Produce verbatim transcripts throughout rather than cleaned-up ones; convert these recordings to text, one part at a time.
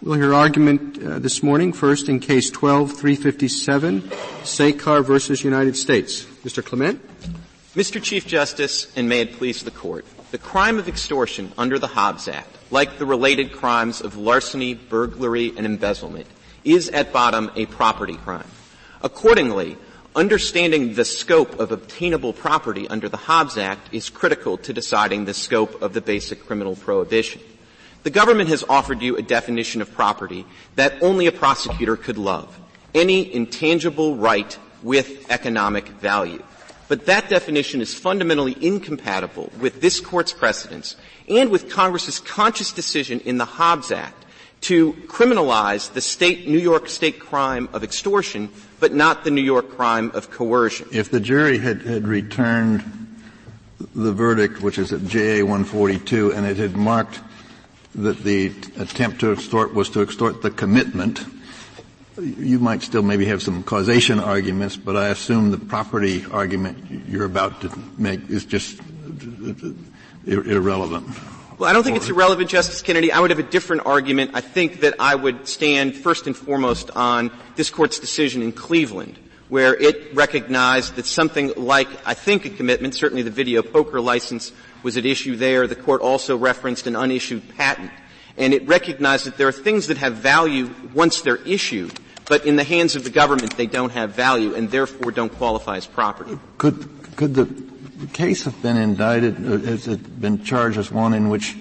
We'll hear argument uh, this morning, first in Case twelve three fifty-seven, Sekhar versus United States. Mister Clement. Mister Chief Justice, and may it please the Court, the crime of extortion under the Hobbs Act, like the related crimes of larceny, burglary, and embezzlement, is at bottom a property crime. Accordingly, understanding the scope of obtainable property under the Hobbs Act is critical to deciding the scope of the basic criminal prohibition. The government has offered you a definition of property that only a prosecutor could love, any intangible right with economic value. But that definition is fundamentally incompatible with this Court's precedents and with Congress's conscious decision in the Hobbs Act to criminalize the state, New York State crime of extortion, but not the New York crime of coercion. If the jury had, had returned the verdict, which is at J A one forty-two, and it had marked that the attempt to extort was to extort the commitment, you might still maybe have some causation arguments, but I assume the property argument you're about to make is just irrelevant. Well, I don't think it's irrelevant, Justice Kennedy. I would have a different argument. I think that I would stand first and foremost on this Court's decision in Cleveland, where it recognized that something like, I think, a commitment, certainly the video poker license was at issue there. The Court also referenced an unissued patent. And it recognized that there are things that have value once they're issued, but in the hands of the government they don't have value and therefore don't qualify as property. Could, could the The case has been indicted, has it been charged as one in which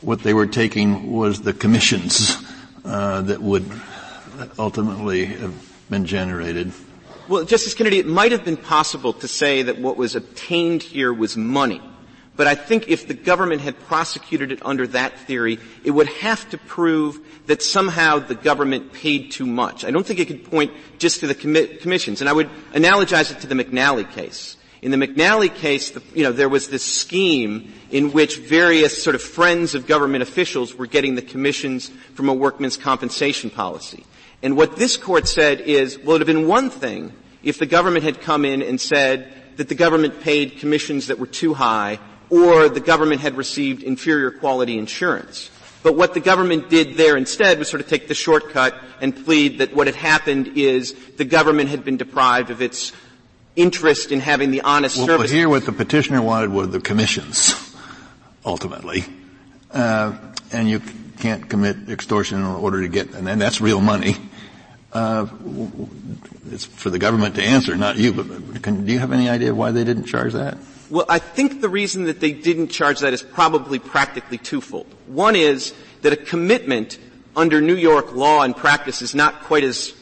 what they were taking was the commissions uh, that would ultimately have been generated? Well, Justice Kennedy, it might have been possible to say that what was obtained here was money. But I think if the government had prosecuted it under that theory, it would have to prove that somehow the government paid too much. I don't think it could point just to the commi- commissions. And I would analogize it to the McNally case. In the McNally case, the, you know, there was this scheme in which various sort of friends of government officials were getting the commissions from a workman's compensation policy. And what this Court said is, well, it would have been one thing if the government had come in and said that the government paid commissions that were too high or the government had received inferior quality insurance. But what the government did there instead was sort of take the shortcut and plead that what had happened is the government had been deprived of its interest in having the honest well, service. Well, here what the petitioner wanted were the commissions, ultimately. Uh, and you can't commit extortion in order to get, and that's real money. Uh, it's for the government to answer, not you, but can, do you have any idea why they didn't charge that? Well, I think the reason that they didn't charge that is probably practically twofold. One is that a commitment under New York law and practice is not quite as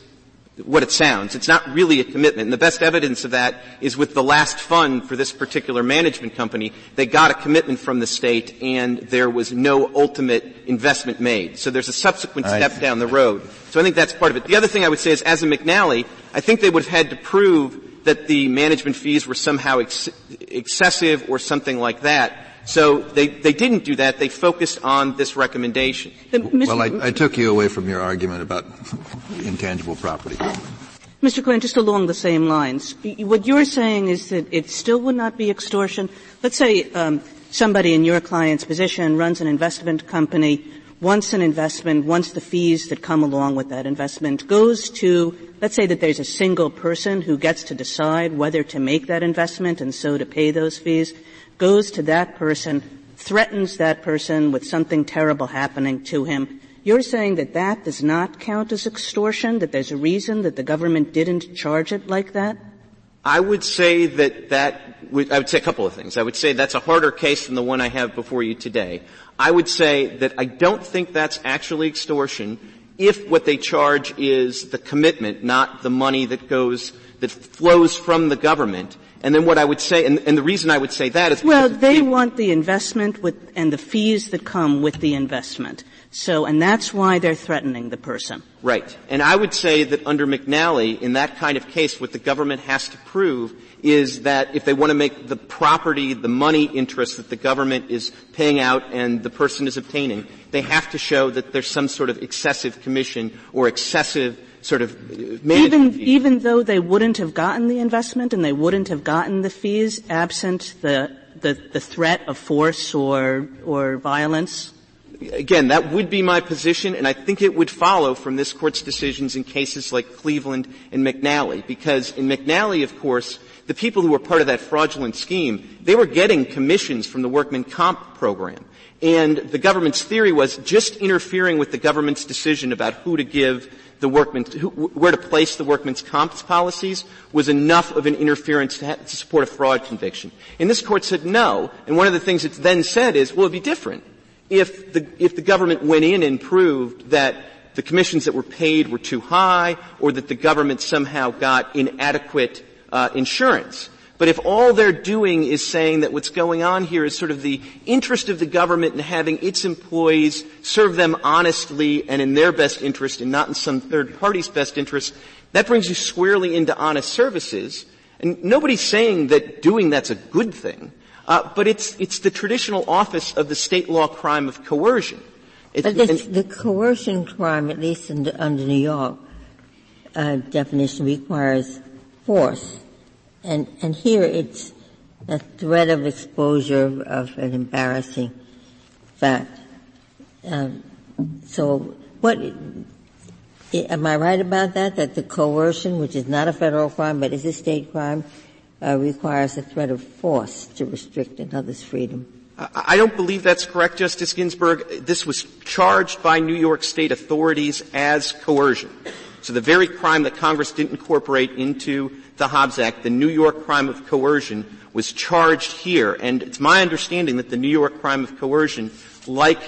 what it sounds. It's not really a commitment. And the best evidence of that is with the last fund for this particular management company, they got a commitment from the state and there was no ultimate investment made. So there's a subsequent step down the road. So I think that's part of it. The other thing I would say is, as in McNally, I think they would have had to prove that the management fees were somehow ex- excessive or something like that. So they, they didn't do that. They focused on this recommendation. Well, I, I took you away from your argument about intangible property. Mister Clinton, just along the same lines, what you're saying is that it still would not be extortion. Let's say um, somebody in your client's position runs an investment company. Once an investment, once the fees that come along with that investment goes to, let's say that there's a single person who gets to decide whether to make that investment and so to pay those fees, goes to that person, threatens that person with something terrible happening to him. You're saying that that does not count as extortion, that there's a reason that the government didn't charge it like that? I would say that that would, I would say a couple of things. I would say that's a harder case than the one I have before you today. I would say that I don't think that's actually extortion if what they charge is the commitment, not the money that goes, that flows from the government. And then what I would say, and, and the reason I would say that is because well, they the, want the investment with, and the fees that come with the investment. So, and that's why they're threatening the person. Right. And I would say that under McNally, in that kind of case, what the government has to prove is that if they want to make the property, the money interest that the government is paying out and the person is obtaining, they have to show that there's some sort of excessive commission or excessive sort of even, even though they wouldn't have gotten the investment and they wouldn't have gotten the fees absent the, the, the threat of force or, or violence? again, that would be my position, and I think it would follow from this Court's decisions in cases like Cleveland and McNally, because in McNally, of course, the people who were part of that fraudulent scheme, they were getting commissions from the workman comp program. And the government's theory was just interfering with the government's decision about who to give the workman, who, where to place the workman's comp policies was enough of an interference to, ha- to support a fraud conviction. And this Court said no, and one of the things it's then said is, well, it'd be different if the, if the government went in and proved that the commissions that were paid were too high or that the government somehow got inadequate uh, insurance. But if all they're doing is saying that what's going on here is sort of the interest of the government in having its employees serve them honestly and in their best interest and not in some third party's best interest, that brings you squarely into honest services. And nobody's saying that doing that's a good thing, uh, but it's it's the traditional office of the state law crime of coercion. It's, but this, and, the coercion crime, at least in, under New York uh, definition, requires force. And, and here it's a threat of exposure of an embarrassing fact. Um, so what, am I right about that, that the coercion, which is not a federal crime but is a state crime, uh, requires a threat of force to restrict another's freedom? I don't believe that's correct, Justice Ginsburg. This was charged by New York State authorities as coercion. So the very crime that Congress didn't incorporate into the Hobbs Act, the New York crime of coercion, was charged here. And it's my understanding that the New York crime of coercion, like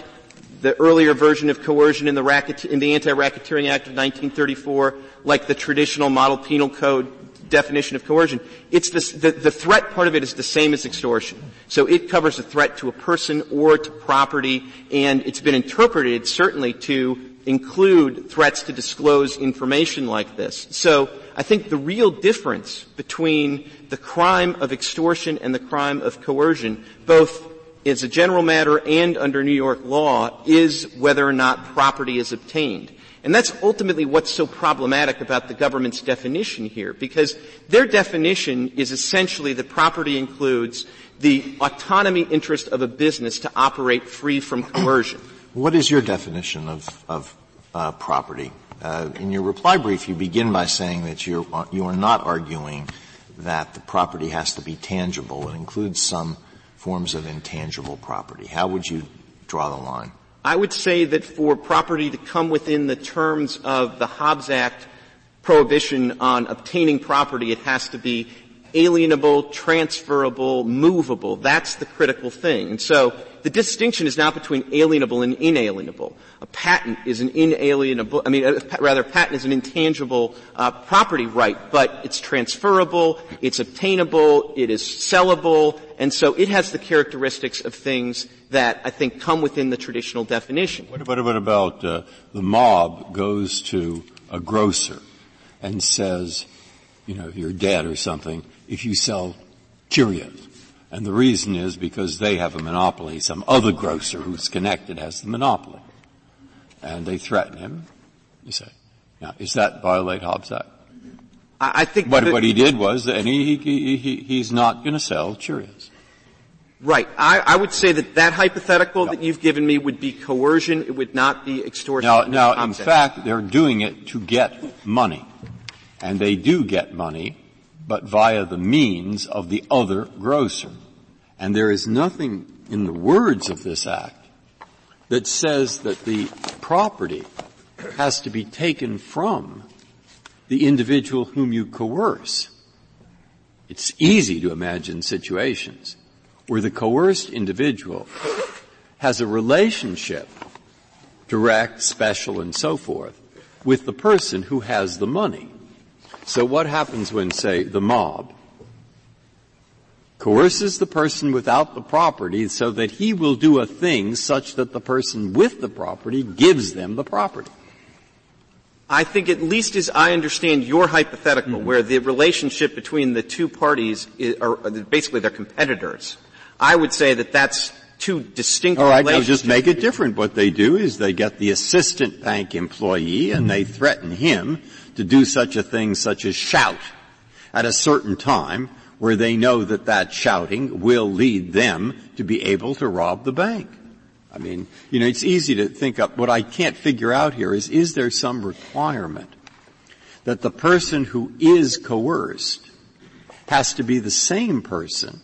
the earlier version of coercion in the, racket- in the Anti-Racketeering Act of nineteen thirty-four, like the traditional Model Penal Code definition of coercion, it's this, the, the threat part of it is the same as extortion. So it covers a threat to a person or to property, and it's been interpreted certainly to include threats to disclose information like this. So I think the real difference between the crime of extortion and the crime of coercion, both as a general matter and under New York law, is whether or not property is obtained. And that's ultimately what's so problematic about the government's definition here, because their definition is essentially that property includes the autonomy interest of a business to operate free from coercion. What is your definition of, of uh, property? Uh, in your reply brief, you begin by saying that you're, you are not arguing that the property has to be tangible. It includes some forms of intangible property. How would you draw the line? I would say that for property to come within the terms of the Hobbs Act prohibition on obtaining property, it has to be alienable, transferable, movable. That's the critical thing. And so the distinction is not between alienable and inalienable. A patent is an inalienable, I mean, a, rather, a patent is an intangible uh, property right, but it's transferable, it's obtainable, it is sellable, and so it has the characteristics of things that I think come within the traditional definition. What about, what about uh, the mob goes to a grocer and says, you know, you're dead or something if you sell Cheerios. And the reason is because they have a monopoly. Some other grocer who's connected has the monopoly. And they threaten him. You say, now, is that violate Hobbs Act? I think what, what he did was, and he, he, he, he's not going to sell Cheerios. Right. I, I would say that that hypothetical no. that you've given me would be coercion. It would not be extortion. Now, now in fact, they're doing it to get money. And they do get money, but via the means of the other grocer. And there is nothing in the words of this act that says that the property has to be taken from the individual whom you coerce. It's easy to imagine situations where the coerced individual has a relationship, direct, special, and so forth, with the person who has the money. So what happens when, say, the mob coerces the person without the property so that he will do a thing such that the person with the property gives them the property? I think, at least as I understand your hypothetical, mm-hmm. where the relationship between the two parties is, are basically they're competitors, I would say that that's two distinct All right, relationships. Now just make it different. What they do is they get the assistant bank employee and they threaten him to do such a thing such as shout at a certain time where they know that that shouting will lead them to be able to rob the bank. I mean, you know, it's easy to think up. What I can't figure out here is, is there some requirement that the person who is coerced has to be the same person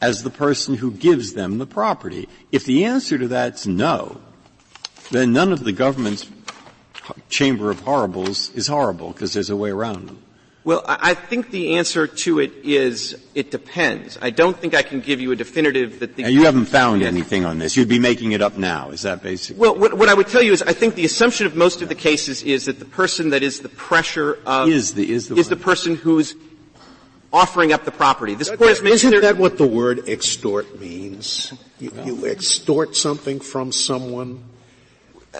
as the person who gives them the property? If the answer to that's no, then none of the government's chamber of horribles is horrible, because there's a way around them. Well, I think the answer to it is it depends. I don't think I can give you a definitive that the — now, you haven't found yes. anything on this. You'd be making it up now. Is that basic? Well, what, what I would tell you is I think the assumption of most of the cases is that the person that is the pressure of — Is the, is the, is the person who's offering up the property. This Court has made — Isn't that what the word extort means? You, no. you extort something from someone.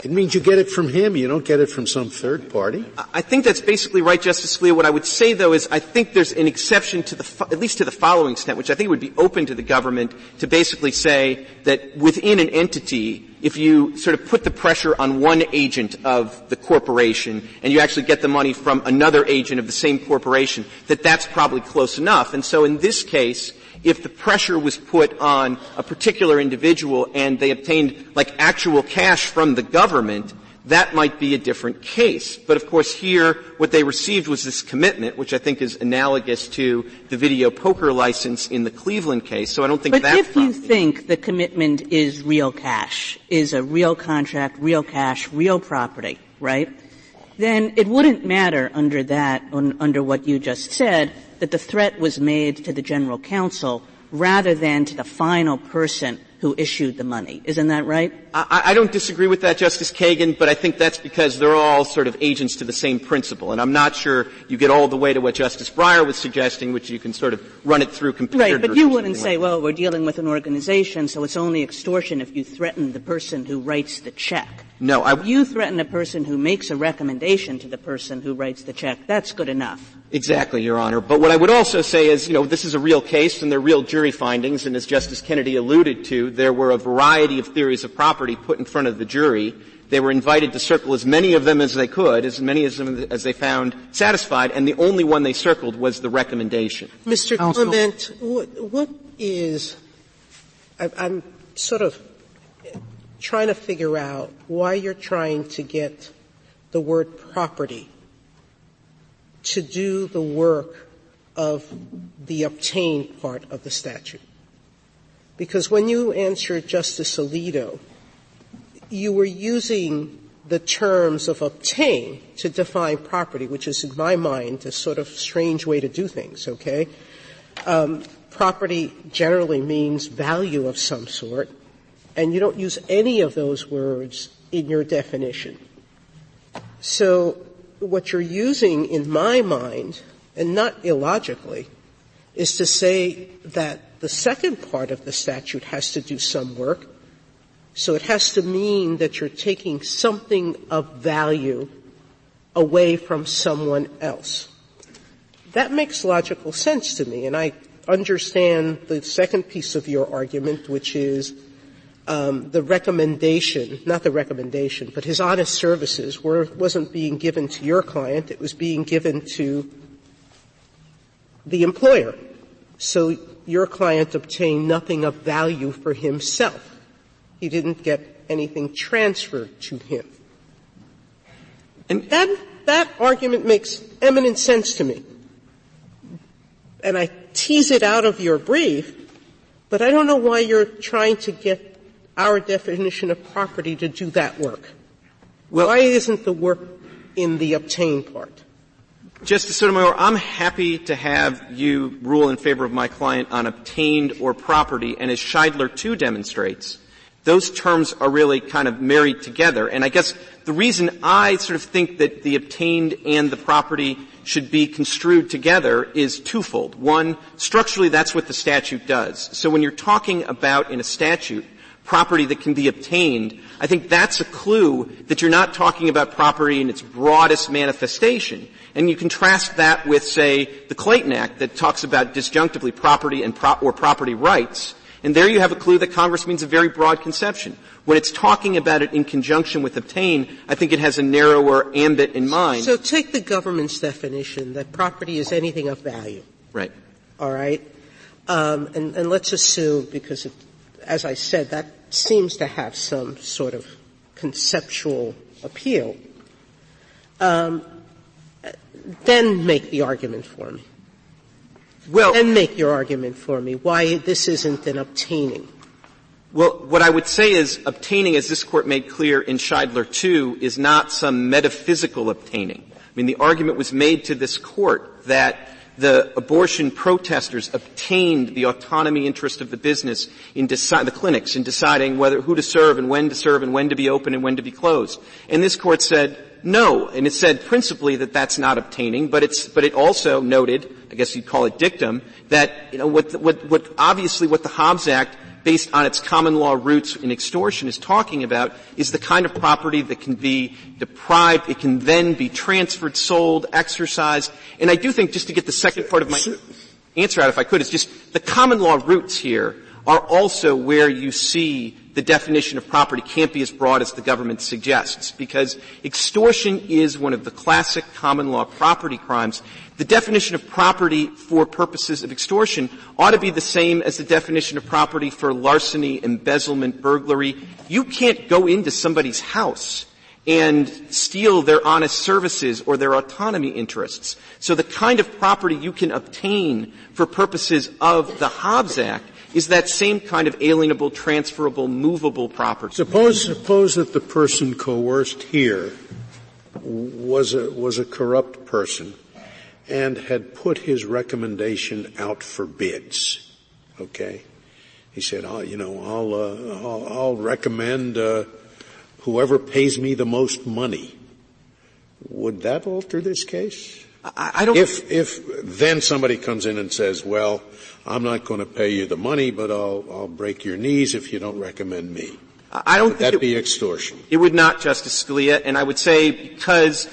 It means you get it from him. You don't get it from some third party. I think that's basically right, Justice Scalia. What I would say, though, is I think there's an exception to the fo- – at least to the following extent, which I think would be open to the government to basically say that within an entity, if you sort of put the pressure on one agent of the corporation and you actually get the money from another agent of the same corporation, that that's probably close enough. And so in this case, if the pressure was put on a particular individual and they obtained, like, actual cash from the government, that might be a different case. But, of course, here what they received was this commitment, which I think is analogous to the video poker license in the Cleveland case. So I don't think that's — But if you think the commitment is real cash, is a real contract, real cash, real property, right, then it wouldn't matter under that, un, under what you just said, that the threat was made to the general counsel rather than to the final person who issued the money. Isn't that right? I, I don't disagree with that, Justice Kagan, but I think that's because they're all sort of agents to the same principle. And I'm not sure you get all the way to what Justice Breyer was suggesting, which you can sort of run it through comparatively. Right, but you wouldn't say, like, well, we're dealing with an organization, so it's only extortion if you threaten the person who writes the check. No, I w- You threaten a person who makes a recommendation to the person who writes the check. That's good enough. Exactly, Your Honor. But what I would also say is, you know, this is a real case and there are real jury findings, and as Justice Kennedy alluded to, there were a variety of theories of property put in front of the jury. They were invited to circle as many of them as they could, as many of them as they found satisfied, and the only one they circled was the recommendation. Mister Counsel. Clement, what, what is – I'm sort of trying to figure out why you're trying to get the word property to do the work of the obtained part of the statute. Because when you answered Justice Alito, you were using the terms of obtain to define property, which is, in my mind, a sort of strange way to do things, okay? Um, property generally means value of some sort, and you don't use any of those words in your definition. So what you're using, in my mind, and not illogically, is to say that the second part of the statute has to do some work. So it has to mean that you're taking something of value away from someone else. That makes logical sense to me, and I understand the second piece of your argument, which is um, the recommendation, not the recommendation, but his honest services were, wasn't being given to your client. It was being given to the employer. So your client obtained nothing of value for himself. He didn't get anything transferred to him. And that, that argument makes eminent sense to me. And I tease it out of your brief, but I don't know why you're trying to get our definition of property to do that work. Well, why isn't the work in the obtain part? Justice Sotomayor, I'm happy to have you rule in favor of my client on obtained or property, and as Scheidler too demonstrates, those terms are really kind of married together. And I guess the reason I sort of think that the obtained and the property should be construed together is twofold. One, structurally that's what the statute does. So when you're talking about in a statute property that can be obtained, I think that's a clue that you're not talking about property in its broadest manifestation. And you contrast that with, say, the Clayton Act that talks about disjunctively property and pro- or property rights. And there you have a clue that Congress means a very broad conception. When it's talking about it in conjunction with obtain, I think it has a narrower ambit in mind. So take the government's definition that property is anything of value. Right. All right? Um, and, and let's assume, because it, as I said, that seems to have some sort of conceptual appeal, um, then make the argument for me. Well, then make your argument for me why this isn't an obtaining. Well, what I would say is obtaining, as this Court made clear in Scheidler two, is not some metaphysical obtaining. I mean, the argument was made to this Court that the abortion protesters obtained the autonomy interest of the business in deci- the clinics in deciding whether who to serve and when to serve and when to be open and when to be closed. And this Court said no, and it said principally that that's not obtaining, but it's but it also noted, I guess you'd call it dictum, that you know what what what obviously what the Hobbs Act, based on its common law roots in extortion, is talking about is the kind of property that can be deprived. It can then be transferred, sold, exercised. And I do think, just to get the second part of my answer out, if I could, is just the common law roots here are also where you see the definition of property can't be as broad as the government suggests, because extortion is one of the classic common law property crimes. The definition of property for purposes of extortion ought to be the same as the definition of property for larceny, embezzlement, burglary. You can't go into somebody's house and steal their honest services or their autonomy interests. So the kind of property you can obtain for purposes of the Hobbs Act is that same kind of alienable, transferable, movable property. Suppose, suppose that the person coerced here was a, was a corrupt person and had put his recommendation out for bids. Okay? He said, I'll, you know, I'll, uh, I'll, I'll recommend, uh, whoever pays me the most money. Would that alter this case? I, I don't. If, if then somebody comes in and says, well, I'm not going to pay you the money, but I'll, I'll break your knees if you don't recommend me. I don't would think that it, be extortion. It would not, Justice Scalia, and I would say because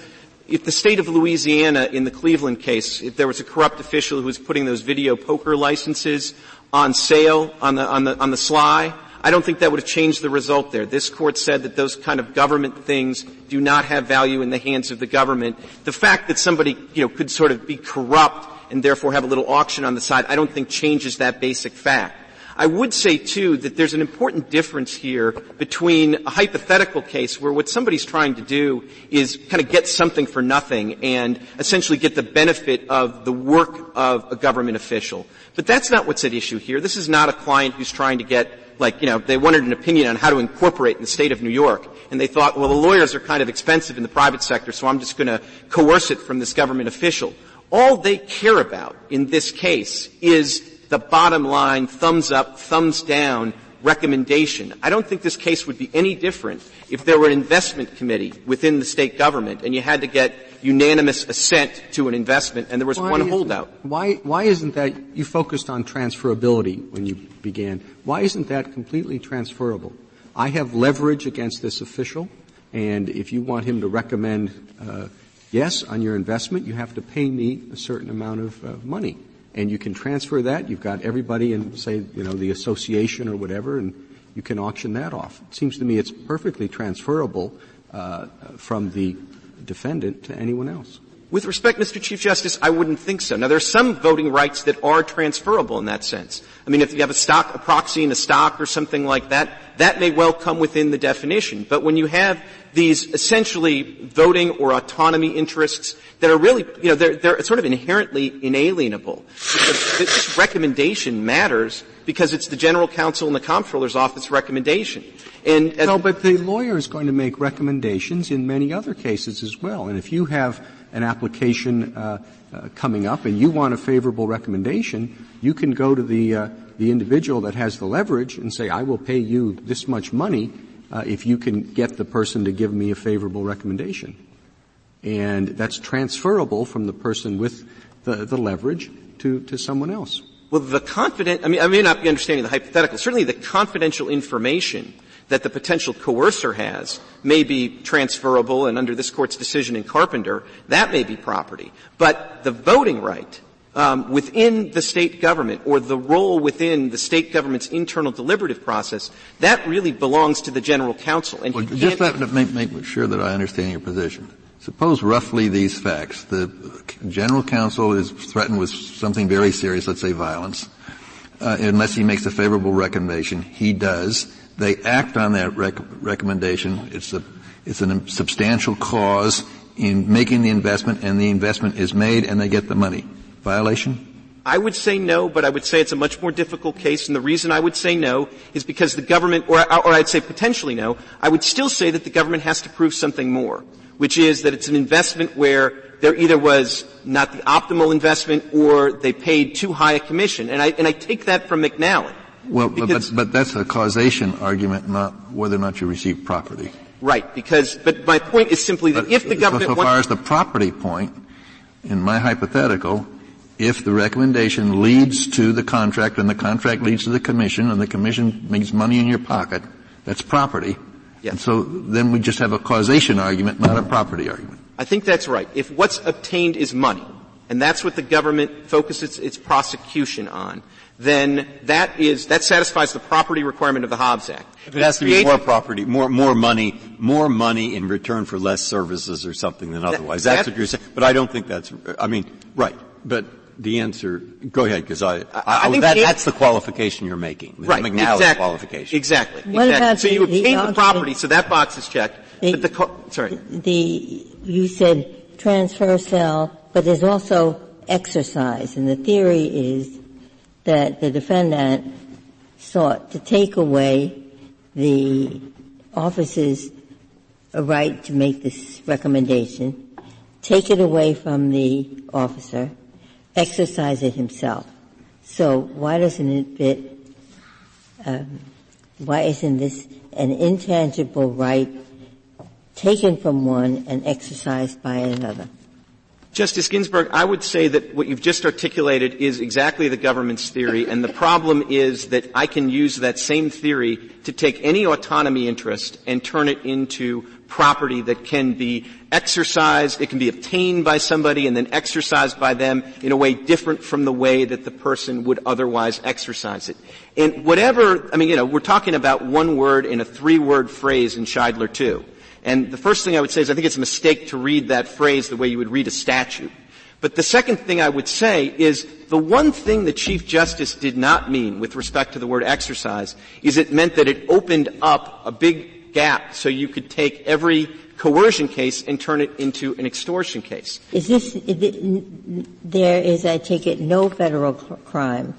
if the state of Louisiana in the Cleveland case, if there was a corrupt official who was putting those video poker licenses on sale on the, on the, on the sly, I don't think that would have changed the result there. This Court said that those kind of government things do not have value in the hands of the government. The fact that somebody, you know, could sort of be corrupt and therefore have a little auction on the side, I don't think changes that basic fact. I would say, too, that there's an important difference here between a hypothetical case where what somebody's trying to do is kind of get something for nothing and essentially get the benefit of the work of a government official. But that's not what's at issue here. This is not a client who's trying to get, like, you know, they wanted an opinion on how to incorporate in the state of New York, and they thought, well, the lawyers are kind of expensive in the private sector, so I'm just going to coerce it from this government official. All they care about in this case is the bottom line, thumbs up, thumbs down recommendation. I don't think this case would be any different if there were an investment committee within the state government and you had to get unanimous assent to an investment and there was why one holdout. Why, why isn't that, you focused on transferability when you began. Why isn't that completely transferable? I have leverage against this official, and if you want him to recommend uh, yes on your investment, you have to pay me a certain amount of uh, money. And you can transfer that. You've got everybody in, say, you know, the association or whatever, and you can auction that off. It seems to me it's perfectly transferable uh from the defendant to anyone else. With respect, Mister Chief Justice, I wouldn't think so. Now, there are some voting rights that are transferable in that sense. I mean, if you have a stock, a proxy in a stock or something like that, that may well come within the definition. But when you have these essentially voting or autonomy interests that are really, you know, they're, they're sort of inherently inalienable. This recommendation matters because it's the general counsel and the comptroller's office recommendation. And, and no, but the lawyer is going to make recommendations in many other cases as well. And if you have an application uh, uh coming up and you want a favorable recommendation, you can go to the uh, the individual that has the leverage and say, I will pay you this much money uh, if you can get the person to give me a favorable recommendation. And that's transferable from the person with the, the leverage to, to someone else. Well, the confident, I mean, I may not be understanding the hypothetical. Certainly the confidential information that the potential coercer has may be transferable, and under this Court's decision in Carpenter, that may be property. But the voting right um, within the state government or the role within the state government's internal deliberative process, that really belongs to the general counsel. And well, just let me make, make sure that I understand your position. Suppose roughly these facts. The general counsel is threatened with something very serious, let's say violence, uh, unless he makes a favorable recommendation. He does. They act on that rec- recommendation. It's a, it's a substantial cause in making the investment, and the investment is made, and they get the money. Violation? I would say no, but I would say it's a much more difficult case, and the reason I would say no is because the government, or, or I'd say potentially no, I would still say that the government has to prove something more, which is that it's an investment where there either was not the optimal investment or they paid too high a commission. And I, and I take that from McNally. Well, but, but that's a causation argument, not whether or not you receive property. Right, because, but my point is simply that but if the government So, so far as the property point, in my hypothetical, if the recommendation leads to the contract and the contract leads to the commission and the commission makes money in your pocket, that's property. Yes. And so then we just have a causation argument, not a property argument. I think that's right. If what's obtained is money, and that's what the government focuses its prosecution on, then that is, that satisfies the property requirement of the Hobbs Act. If it has to be more property, more, more money, more money in return for less services or something than otherwise. That, that's that, what you're saying. But I don't think that's, I mean, right. But, the answer, go ahead, because I, I, I, I think that, it, that's the qualification you're making. Right, McNally's exactly, qualification. Exactly. What exactly. About so the, you obtain the, the property, so that box is checked. The, but the co- sorry. The, you said transfer, sell, but there's also exercise, and the theory is that the defendant sought to take away the officer's right to make this recommendation, take it away from the officer, exercise it himself. So why doesn't it fit, um, why isn't this an intangible right taken from one and exercised by another? Justice Ginsburg, I would say that what you've just articulated is exactly the government's theory, and the problem is that I can use that same theory to take any autonomy interest and turn it into property that can be exercised, it can be obtained by somebody and then exercised by them in a way different from the way that the person would otherwise exercise it. And whatever, I mean, you know, we're talking about one word in a three-word phrase in Scheidler two. And the first thing I would say is I think it's a mistake to read that phrase the way you would read a statute. But the second thing I would say is the one thing the Chief Justice did not mean with respect to the word exercise is it meant that it opened up a big gap so you could take every coercion case and turn it into an extortion case. Is this, is it, there is, I take it, no federal crime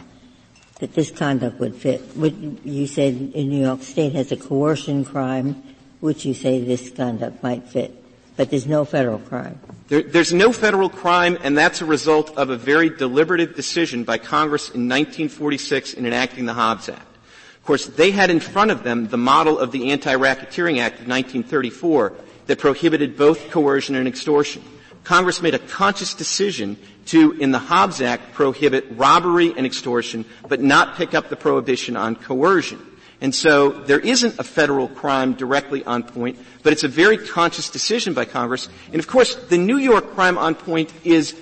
that this conduct would fit. You said in New York State has a coercion crime, which you say this conduct might fit. But there's no federal crime. There, there's no federal crime, and that's a result of a very deliberative decision by Congress in nineteen forty-six in enacting the Hobbs Act. Of course, they had in front of them the model of the Anti-Racketeering Act of nineteen thirty-four that prohibited both coercion and extortion. Congress made a conscious decision to, in the Hobbs Act, prohibit robbery and extortion, but not pick up the prohibition on coercion. And so there isn't a federal crime directly on point, but it's a very conscious decision by Congress. And, of course, the New York crime on point is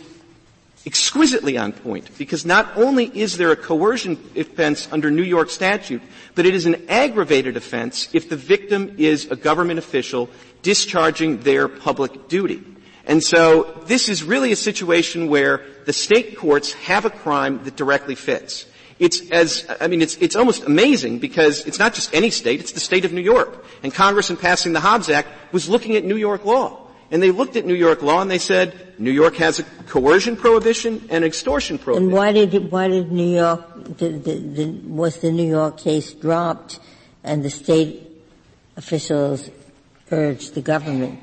exquisitely on point because not only is there a coercion offense under New York statute, but it is an aggravated offense if the victim is a government official discharging their public duty. And so this is really a situation where the state courts have a crime that directly fits. It's as, I mean, it's, it's almost amazing because it's not just any state, it's the state of New York. And Congress in passing the Hobbs Act was looking at New York law. And they looked at New York law and they said, New York has a coercion prohibition and extortion prohibition. And why did, why did New York, the, the, the, was the New York case dropped and the state officials urged the government,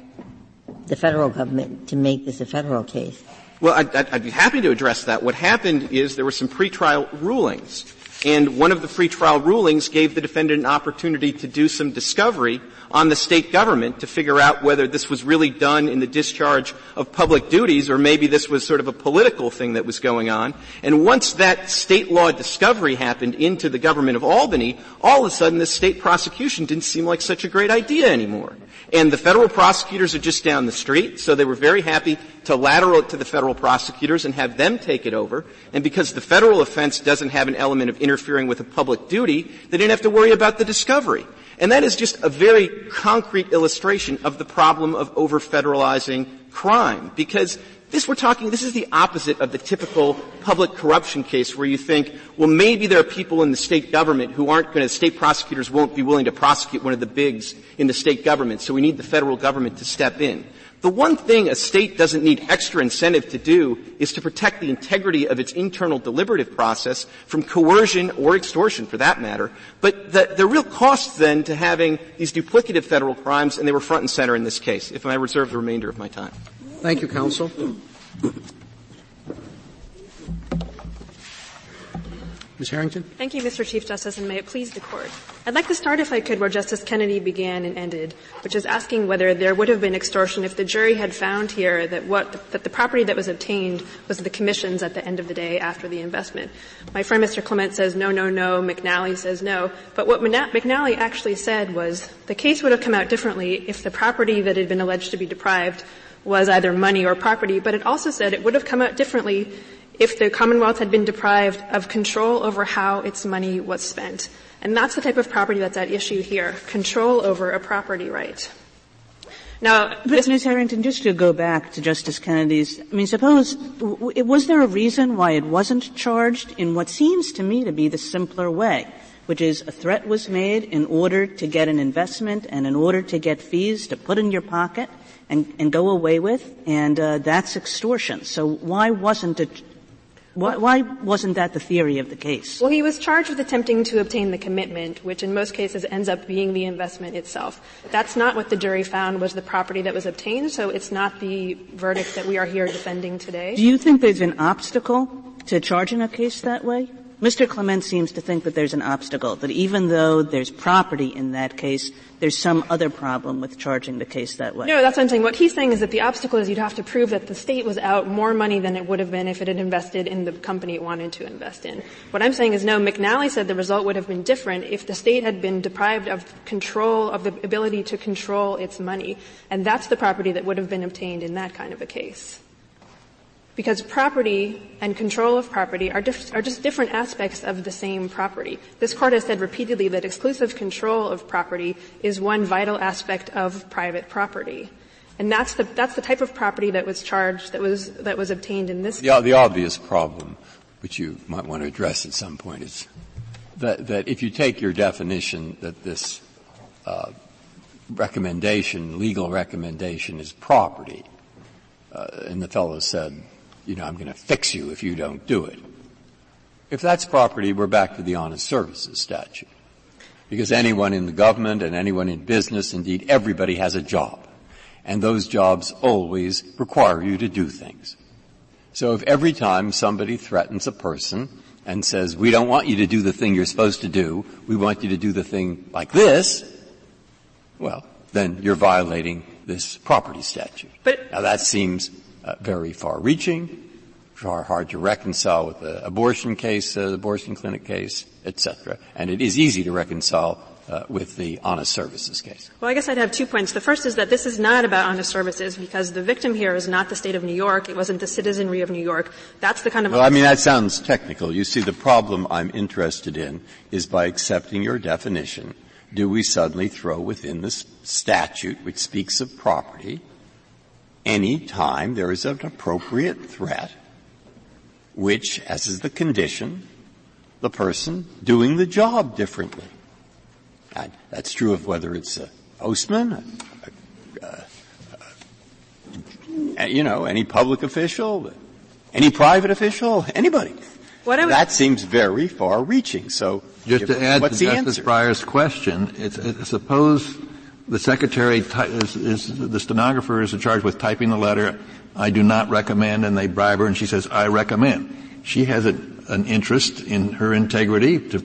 the federal government, to make this a federal case? Well, I'd, I'd be happy to address that. What happened is there were some pretrial rulings, and one of the pretrial rulings gave the defendant an opportunity to do some discovery on the state government to figure out whether this was really done in the discharge of public duties or maybe this was sort of a political thing that was going on. And once that state law discovery happened into the government of Albany, all of a sudden the state prosecution didn't seem like such a great idea anymore. And the federal prosecutors are just down the street, so they were very happy to lateral it to the federal prosecutors and have them take it over. And because the federal offense doesn't have an element of interfering with a public duty, they didn't have to worry about the discovery. And that is just a very concrete illustration of the problem of over-federalizing crime, because This we're talking, this is the opposite of the typical public corruption case where you think, well, maybe there are people in the state government who aren't going to, state prosecutors won't be willing to prosecute one of the bigs in the state government, so we need the federal government to step in. The one thing a state doesn't need extra incentive to do is to protect the integrity of its internal deliberative process from coercion or extortion, for that matter. But the, the real cost, then, to having these duplicative federal crimes, and they were front and center in this case, if I reserve the remainder of my time. Thank you, counsel. Miz Harrington. Thank you, Mister Chief Justice, and may it please the Court. I'd like to start, if I could, where Justice Kennedy began and ended, which is asking whether there would have been extortion if the jury had found here that what, that the property that was obtained was the commissions at the end of the day after the investment. My friend Mister Clement says no, no, no. McNally says no. But what McNally actually said was the case would have come out differently if the property that had been alleged to be deprived was either money or property, but it also said it would have come out differently if the Commonwealth had been deprived of control over how its money was spent. And that's the type of property that's at issue here, control over a property right. Now, but Miz Harrington, just to go back to Justice Kennedy's, I mean, suppose, was there a reason why it wasn't charged in what seems to me to be the simpler way, which is a threat was made in order to get an investment and in order to get fees to put in your pocket and, and go away with, and uh, that's extortion. So why wasn't it? Why, why wasn't that the theory of the case? Well, he was charged with attempting to obtain the commitment, which in most cases ends up being the investment itself. That's not what the jury found was the property that was obtained, so it's not the verdict that we are here defending today. Do you think there's an obstacle to charging a case that way? Mister Clement seems to think that there's an obstacle, that even though there's property in that case, there's some other problem with charging the case that way. No, that's what I'm saying. What he's saying is that the obstacle is you'd have to prove that the state was out more money than it would have been if it had invested in the company it wanted to invest in. What I'm saying is, no, McNally said the result would have been different if the state had been deprived of control, of the ability to control its money. And that's the property that would have been obtained in that kind of a case. Because property and control of property are, diff- are just different aspects of the same property. This Court has said repeatedly that exclusive control of property is one vital aspect of private property. And that's the, that's the type of property that was charged, that was, that was obtained in this case. Yeah, the obvious problem, which you might want to address at some point, is that, that if you take your definition that this, uh, recommendation, legal recommendation is property, uh, and the fellow said, you know, I'm going to fix you if you don't do it. If that's property, we're back to the honest services statute. Because anyone in the government and anyone in business, indeed everybody, has a job. And those jobs always require you to do things. So if every time somebody threatens a person and says, we don't want you to do the thing you're supposed to do, we want you to do the thing like this, well, then you're violating this property statute. But now that seems Uh, very far-reaching, far hard to reconcile with the abortion case, uh, abortion clinic case, et cetera. And it is easy to reconcile uh, with the honest services case. Well, I guess I'd have two points. The first is that this is not about honest services because the victim here is not the state of New York. It wasn't the citizenry of New York. That's the kind of. Well, I mean, that sounds technical. You see, the problem I'm interested in is by accepting your definition, do we suddenly throw within this statute, which speaks of property, any time there is an appropriate threat, which, as is the condition, the person doing the job differently. And that's true of whether it's a postman, a, a, a, a, you know, any public official, any private official, anybody. What I would that seems very far-reaching. So, just to add to Justice Breyer's question, it's, it's, suppose the secretary ty- is, is, the stenographer is charged with typing the letter, I do not recommend, and they bribe her, and she says, I recommend. She has a, an interest in her integrity to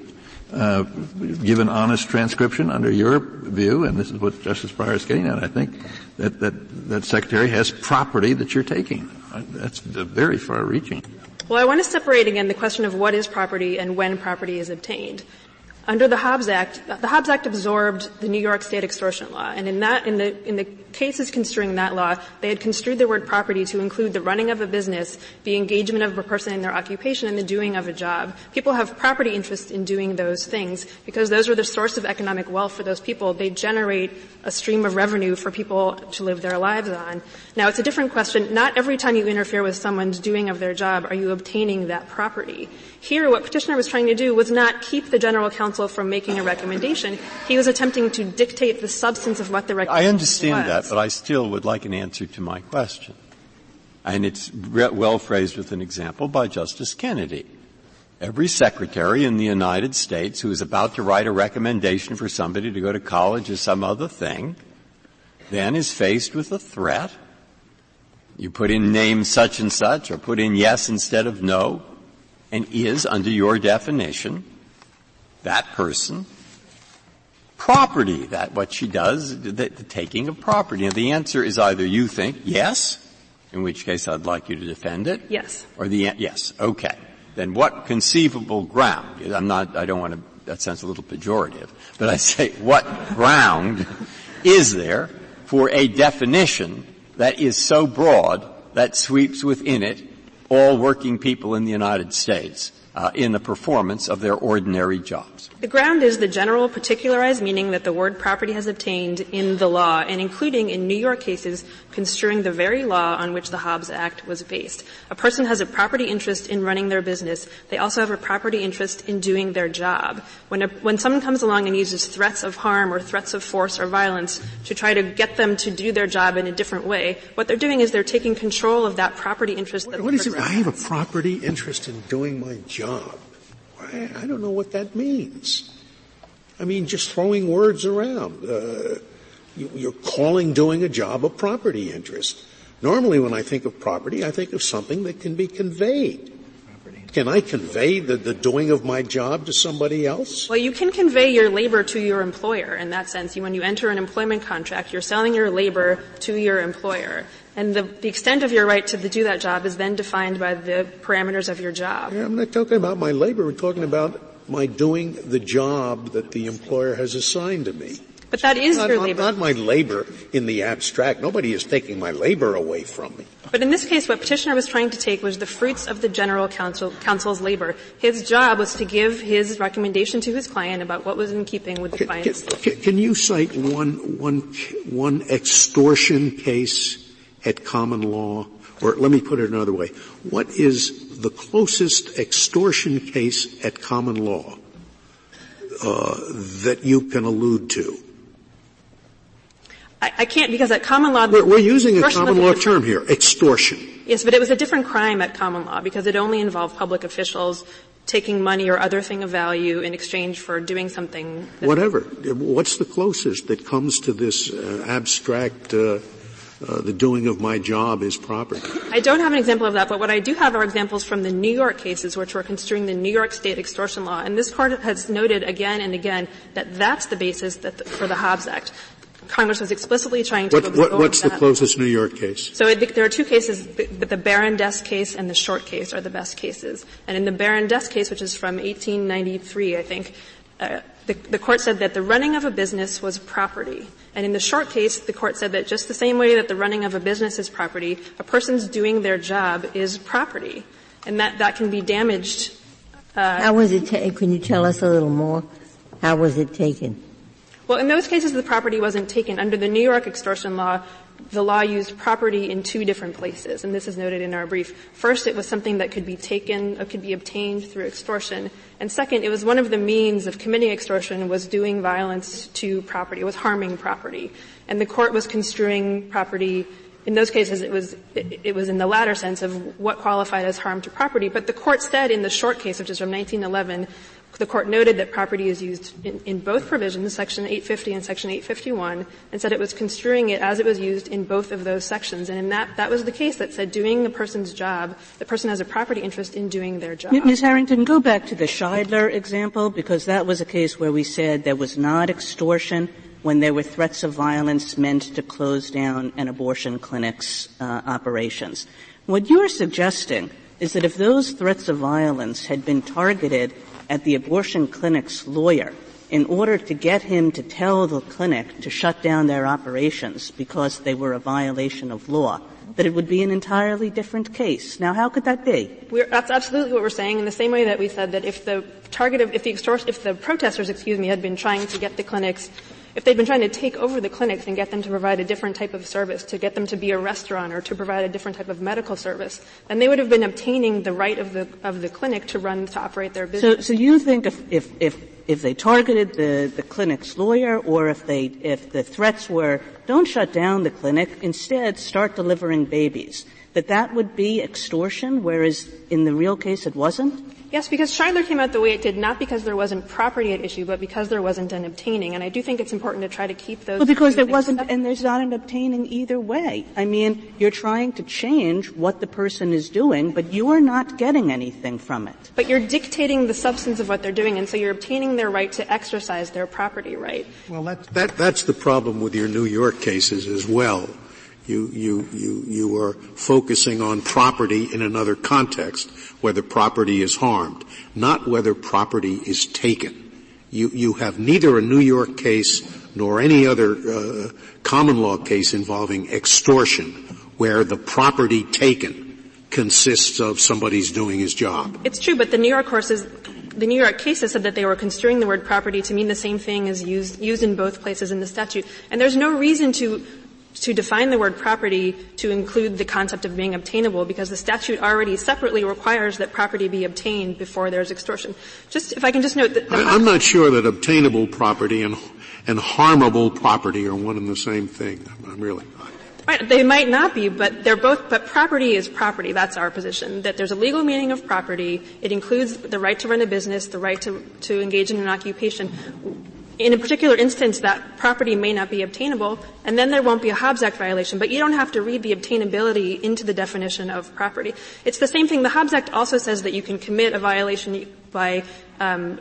uh, give an honest transcription under your view, and this is what Justice Breyer is getting at, I think, that, that, that secretary has property that you're taking. That's very far-reaching. Well, I want to separate again the question of what is property and when property is obtained. Under the Hobbs Act, the Hobbs Act absorbed the New York State extortion law, and in that, in the, in the cases construing that law, they had construed the word property to include the running of a business, the engagement of a person in their occupation, and the doing of a job. People have property interest in doing those things because those are the source of economic wealth for those people. They generate a stream of revenue for people to live their lives on. Now, it's a different question. Not every time you interfere with someone's doing of their job are you obtaining that property. Here, what Petitioner was trying to do was not keep the General Counsel from making a recommendation. He was attempting to dictate the substance of what the recommendation was. I understand that, but I still would like an answer to my question. And it's re- well phrased with an example by Justice Kennedy. Every secretary in the United States who is about to write a recommendation for somebody to go to college or some other thing, then is faced with a threat. You put in name such and such, or put in yes instead of no. And is, under your definition, that person property, that what she does, the, the taking of property. And the answer is either you think yes, in which case I'd like you to defend it. Yes. Or the, yes, okay. Then what conceivable ground, I'm not, I don't want to, that sounds a little pejorative, but I say what ground is there for a definition that is so broad that sweeps within it all working people in the United States uh, in the performance of their ordinary jobs? The ground is the general particularized meaning that the word property has obtained in the law, and including in New York cases construing the very law on which the Hobbs Act was based. A person has a property interest in running their business. They also have a property interest in doing their job. When a, when someone comes along and uses threats of harm or threats of force or violence to try to get them to do their job in a different way, what they're doing is they're taking control of that property interest. What, that what the person is it? I have a property interest in doing my job. I, I don't know what that means. I mean, just throwing words around. Uh, you, you're calling doing a job a property interest. Normally when I think of property, I think of something that can be conveyed. Can I convey the, the doing of my job to somebody else? Well, you can convey your labor to your employer in that sense. When you enter an employment contract, you're selling your labor to your employer. And the, the extent of your right to the, do that job is then defined by the parameters of your job. Yeah, I'm not talking about my labor. We're talking about my doing the job that the employer has assigned to me. But that is not, your labor. Not, not my labor in the abstract. Nobody is taking my labor away from me. But in this case, what Petitioner was trying to take was the fruits of the General Counsel, Counsel's labor. His job was to give his recommendation to his client about what was in keeping with the can, client's can, can you cite one, one, one extortion case at common law? Or let me put it another way. What is the closest extortion case at common law uh, that you can allude to? I can't, because at common law... We're, we're using a common law term here, extortion. Yes, but it was a different crime at common law because it only involved public officials taking money or other thing of value in exchange for doing something. Whatever. What's the closest that comes to this uh, abstract... Uh Uh, the doing of my job is property? I don't have an example of that, but what I do have are examples from the New York cases, which were construing the New York State extortion law. And this Court has noted again and again that that's the basis that the, for the Hobbs Act. Congress was explicitly trying to... What, what, what's the closest New York case? So it, there are two cases, the, the Barondess case and the Short case are the best cases. And in the Barondess case, which is from eighteen ninety-three, I think, uh, The, the court said that the running of a business was property. And in the Short case, the court said that just the same way that the running of a business is property, a person's doing their job is property. And that, that can be damaged. Uh, How was it taken? Can you tell us a little more? How was it taken? Well, in those cases, the property wasn't taken. Under the New York extortion law, the law used property in two different places, and this is noted in our brief. First, it was something that could be taken or could be obtained through extortion. And second, it was one of the means of committing extortion was doing violence to property, was harming property. And the court was construing property. In those cases, it was, it, it was in the latter sense of what qualified as harm to property. But the court said in the Short case, which is from nineteen eleven, the Court noted that property is used in, in both provisions, Section eight fifty and Section eight fifty-one, and said it was construing it as it was used in both of those sections. And in that, that was the case that said doing the person's job, the person has a property interest in doing their job. Miz Harrington, go back to the Scheidler example, because that was a case where we said there was not extortion when there were threats of violence meant to close down an abortion clinic's uh, operations. What you're suggesting is that if those threats of violence had been targeted at the abortion clinic's lawyer in order to get him to tell the clinic to shut down their operations because they were a violation of law, that it would be an entirely different case. Now, how could that be? We're, that's absolutely what we're saying, in the same way that we said that if the target of, if the extort, if the protesters, excuse me, had been trying to get the clinics, if they'd been trying to take over the clinics and get them to provide a different type of service, to get them to be a restaurant or to provide a different type of medical service, then they would have been obtaining the right of the, of the clinic to run, to operate their business. So, so you think if, if, if, if they targeted the, the clinic's lawyer, or if they, if the threats were, don't shut down the clinic, instead start delivering babies, that that would be extortion, whereas in the real case it wasn't? Yes, because Scheidler came out the way it did, not because there wasn't property at issue, but because there wasn't an obtaining. And I do think it's important to try to keep those. Well, because there wasn't, and there's not an obtaining either way. I mean, you're trying to change what the person is doing, but you are not getting anything from it. But you're dictating the substance of what they're doing, and so you're obtaining their right to exercise their property right. Well, that, that, that's the problem with your New York cases as well. You, you, you, you are focusing on property in another context, whether property is harmed, not whether property is taken. You, you have neither a New York case nor any other, uh, common law case involving extortion where the property taken consists of somebody's doing his job. It's true, but the New York horses The New York cases said that they were construing the word property to mean the same thing as used, used in both places in the statute. And there's no reason to to define the word property to include the concept of being obtainable, because the statute already separately requires that property be obtained before there's extortion. Just, if I can just note that... I, I'm not sure that obtainable property and, and harmable property are one and the same thing. I'm really not. Right, they might not be, but they're both, but property is property. That's our position. That there's a legal meaning of property. It includes the right to run a business, the right to, to engage in an occupation. In a particular instance, that property may not be obtainable, and then there won't be a Hobbs Act violation, but you don't have to read the obtainability into the definition of property. It's the same thing. The Hobbs Act also says that you can commit a violation by um,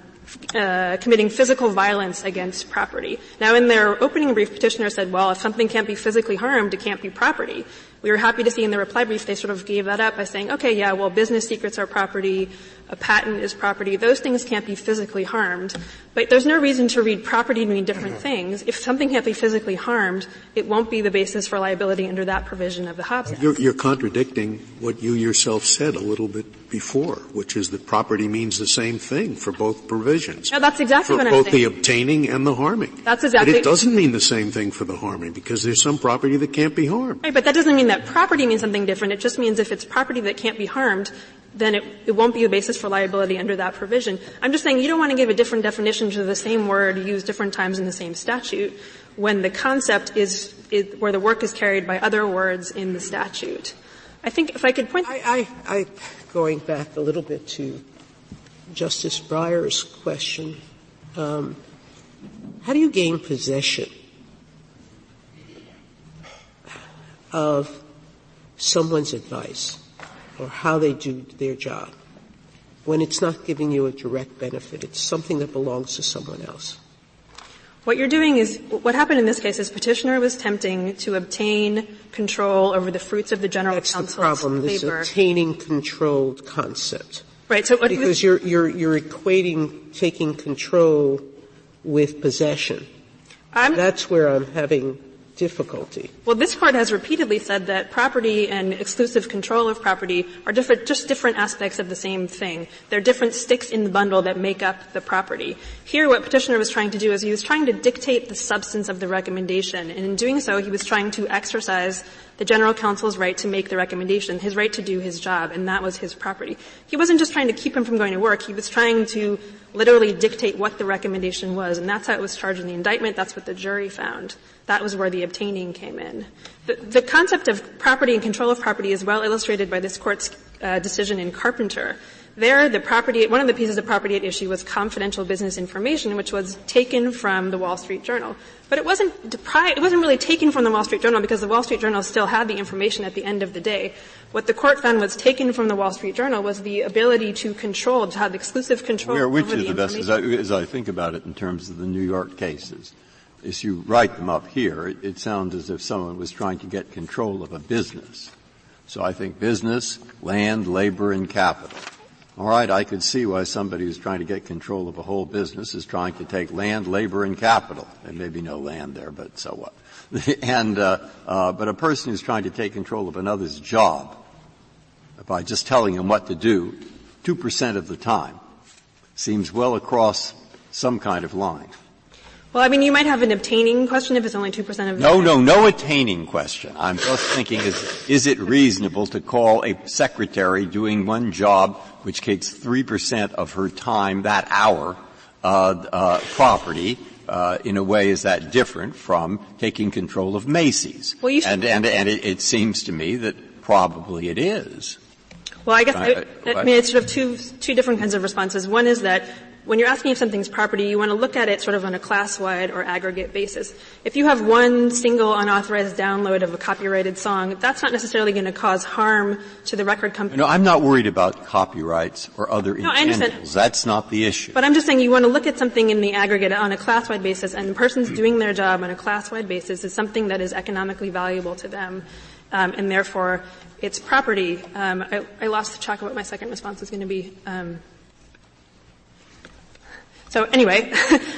uh, committing physical violence against property. Now, in their opening brief, petitioner said, well, if something can't be physically harmed, it can't be property. We were happy to see in the reply brief they sort of gave that up by saying, okay, yeah, well, business secrets are property, a patent is property. Those things can't be physically harmed. But there's no reason to read property to mean different things. If something can't be physically harmed, it won't be the basis for liability under that provision of the Hobbs Act. You're, you're contradicting what you yourself said a little bit before, which is that property means the same thing for both provisions. No, that's exactly what I'm saying. For both the obtaining and the harming. That's exactly. But it doesn't mean the same thing for the harming, because there's some property that can't be harmed. Right, but that doesn't mean that property means something different. It just means if it's property that can't be harmed, then it, it won't be a basis for liability under that provision. I'm just saying you don't want to give a different definition to the same word used different times in the same statute when the concept is, is where the work is carried by other words in the statute. I think if I could point... I, I, I going back a little bit to Justice Breyer's question, um, how do you gain possession of someone's advice or how they do their job when it's not giving you a direct benefit? It's something that belongs to someone else. What you're doing is, what happened in this case is petitioner was tempting to obtain control over the fruits of the general counsel's labor. That's the problem, this obtaining controlled concept. Right, so what Because you're, you're, you're equating taking control with possession. I'm, That's where I'm having difficulty. Well, this Court has repeatedly said that property and exclusive control of property are different, just different aspects of the same thing. They're different sticks in the bundle that make up the property. Here, what petitioner was trying to do is he was trying to dictate the substance of the recommendation, and in doing so, he was trying to exercise the general counsel's right to make the recommendation, his right to do his job, and that was his property. He wasn't just trying to keep him from going to work. He was trying to literally dictate what the recommendation was, and that's how it was charged in the indictment. That's what the jury found. That was where the obtaining came in. The, the concept of property and control of property is well illustrated by this Court's uh, decision in Carpenter. There, the property, one of the pieces of property at issue was confidential business information, which was taken from the Wall Street Journal. But it wasn't deprived, it wasn't really taken from the Wall Street Journal, because the Wall Street Journal still had the information at the end of the day. What the Court found was taken from the Wall Street Journal was the ability to control, to have exclusive control over the information. Which is the best, as I, as I think about it in terms of the New York cases, as you write them up here, it, it sounds as if someone was trying to get control of a business. So I think business, land, labor, and capital. All right, I could see why somebody who's trying to get control of a whole business is trying to take land, labor, and capital. There may be no land there, but so what? and uh, uh, but a person who's trying to take control of another's job by just telling him what to do, two percent of the time, seems well across some kind of line. Well, I mean, you might have an obtaining question if it's only two percent of the time. No, no, no attaining question. I'm just thinking: is is it reasonable to call a secretary doing one job, which takes three percent of her time that hour, uh, uh, property, uh, in a way, is that different from taking control of Macy's? Well, you should. And, and, and it, it seems to me that probably it is. Well, I guess, I, I, I mean, it's sort of two, two different kinds of responses. One is that when you're asking if something's property, you want to look at it sort of on a class-wide or aggregate basis. If you have one single unauthorized download of a copyrighted song, that's not necessarily going to cause harm to the record company. No, I'm not worried about copyrights or other no, intangibles. That's not the issue. But I'm just saying you want to look at something in the aggregate on a class-wide basis, and the person's doing their job on a class-wide basis is something that is economically valuable to them, um, and therefore it's property. Um, I, I lost track of what my second response was going to be. Um, So anyway,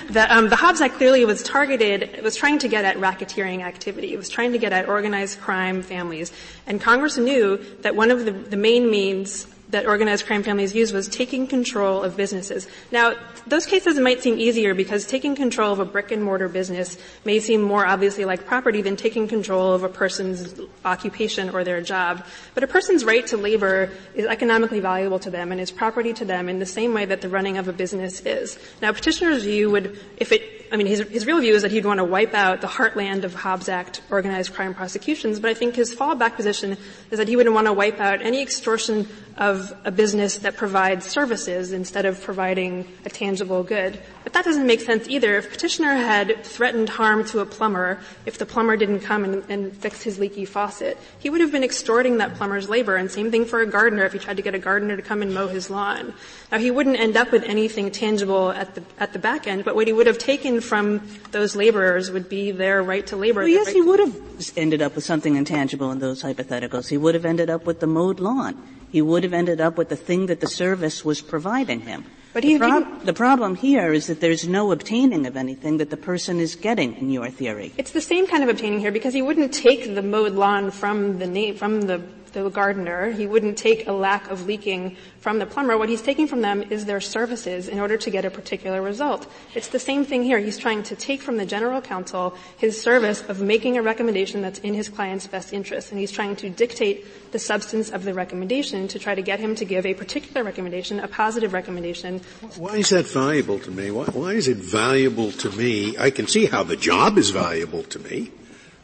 the, um, the Hobbs Act clearly was targeted, it was trying to get at racketeering activity. It was trying to get at organized crime families. And Congress knew that one of the, the main means that organized crime families used was taking control of businesses. Now, those cases might seem easier because taking control of a brick-and-mortar business may seem more obviously like property than taking control of a person's occupation or their job. But a person's right to labor is economically valuable to them and is property to them in the same way that the running of a business is. Now, petitioner's view would, if it, I mean, his, his real view is that he'd want to wipe out the heartland of Hobbs Act organized crime prosecutions, but I think his fallback position is that he wouldn't want to wipe out any extortion of a business that provides services instead of providing a tangible good. But that doesn't make sense either. If petitioner had threatened harm to a plumber, if the plumber didn't come and, and fix his leaky faucet, he would have been extorting that plumber's labor, and same thing for a gardener if he tried to get a gardener to come and mow his lawn. Now, he wouldn't end up with anything tangible at the, at the back end, but what he would have taken from those laborers would be their right to labor. Well, yes, right he would have ended up with something intangible in those hypotheticals. He would have ended up with the mowed lawn. He would have ended up with the thing that the service was providing him. But the, he prob- the problem here is that there's no obtaining of anything that the person is getting, in your theory. It's the same kind of obtaining here because he wouldn't take the mowed lawn from the na- from the the gardener. He wouldn't take a lack of leaking from the plumber. What he's taking from them is their services in order to get a particular result. It's the same thing here. He's trying to take from the general counsel his service of making a recommendation that's in his client's best interest, and he's trying to dictate the substance of the recommendation to try to get him to give a particular recommendation, a positive recommendation. Why is that valuable to me? Why, why is it valuable to me? I can see how the job is valuable to me.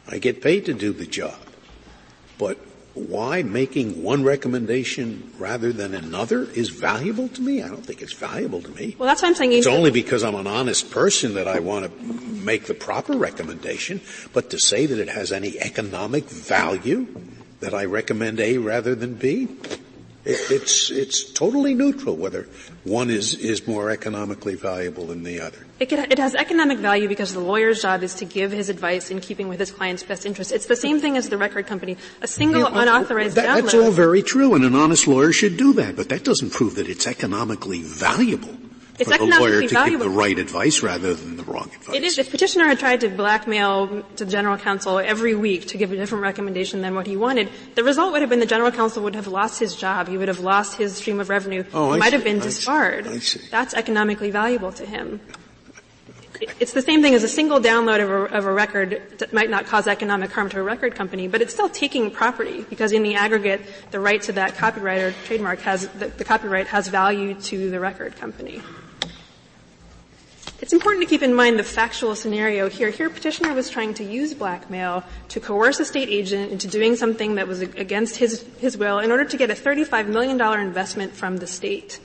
I get paid to do the job. But why making one recommendation rather than another is valuable to me? I don't think it's valuable to me. Well, that's what I'm saying. It's only because I'm an honest person that I want to make the proper recommendation, but to say that it has any economic value that I recommend A rather than B, it, it's, it's totally neutral whether one is, is more economically valuable than the other. It, can, it has economic value because the lawyer's job is to give his advice in keeping with his client's best interest. It's the same thing as the record company. A single you know, unauthorized that, download. That's all very true, and an honest lawyer should do that. But that doesn't prove that it's economically valuable it's for economically the lawyer to valuable. give the right advice rather than the wrong advice. It is. If petitioner had tried to blackmail the general counsel every week to give a different recommendation than what he wanted, the result would have been the general counsel would have lost his job. He would have lost his stream of revenue. Oh, he I might see. have been disbarred. I see. I see. That's economically valuable to him. It's the same thing as a single download of a, of a record that might not cause economic harm to a record company, but it's still taking property because in the aggregate, the right to that copyright or trademark has, the, the copyright has value to the record company. It's important to keep in mind the factual scenario here. Here, petitioner was trying to use blackmail to coerce a state agent into doing something that was against his, his will in order to get a thirty-five million dollars investment from the state.